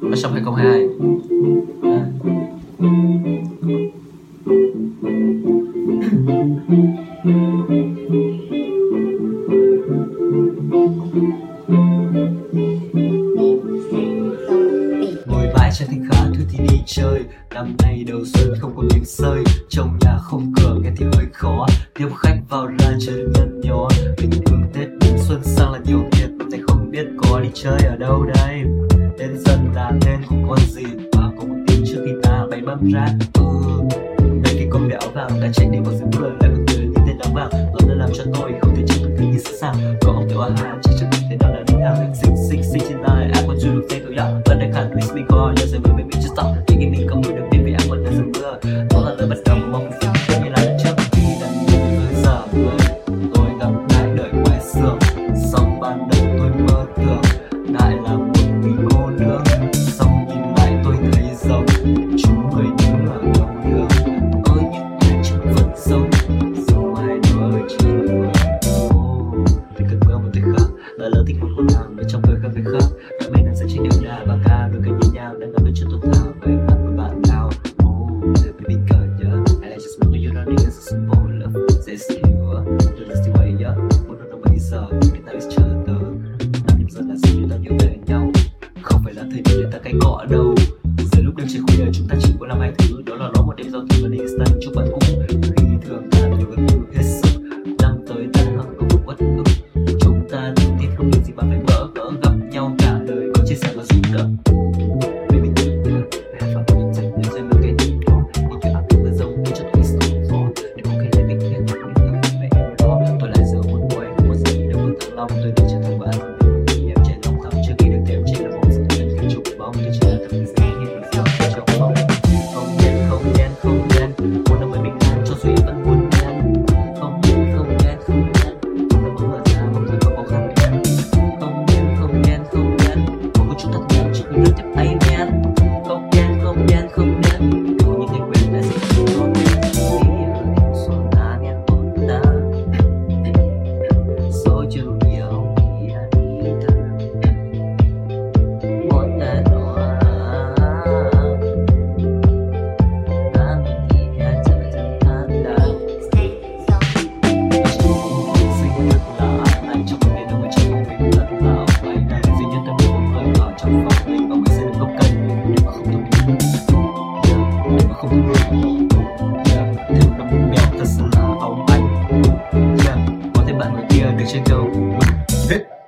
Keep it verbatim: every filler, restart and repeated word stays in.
Mới xong hai không hai hai. À. Ngồi bãi trái thanh khá thư thì đi chơi. Năm nay đầu xuân không có tiếng sơi. Trong nhà không cửa nghe thì hơi khó. Tiếp khách vào ra chơi nhăn nhó. Bình thường Tết đến xuân sang là nhiều thiệt. Này không biết có đi chơi ở đâu đây. Tên dân là tên của con gì. Và có một tiếng trước khi ta bay bám rác. Ừ. Ngay khi con bé áo vàng đã chạy đi vào dưới mưa. Lại một người như tên áo vàng. Nó đã làm cho tôi không thể chứng cứ như sẵn sàng. Có ông tiểu à hà chỉ chẳng thể nào là đúng hàng. Xinh xinh xinh trên tay. Ai còn chưa được tên tôi đã. Vẫn đang khẳng định mình coi. Nhớ rồi mới mình chưa tỏ. Vì khi mình không ngồi được tin vì ai còn đã dừng mưa. Đó là lời bắt đầu mong rằng. Hết.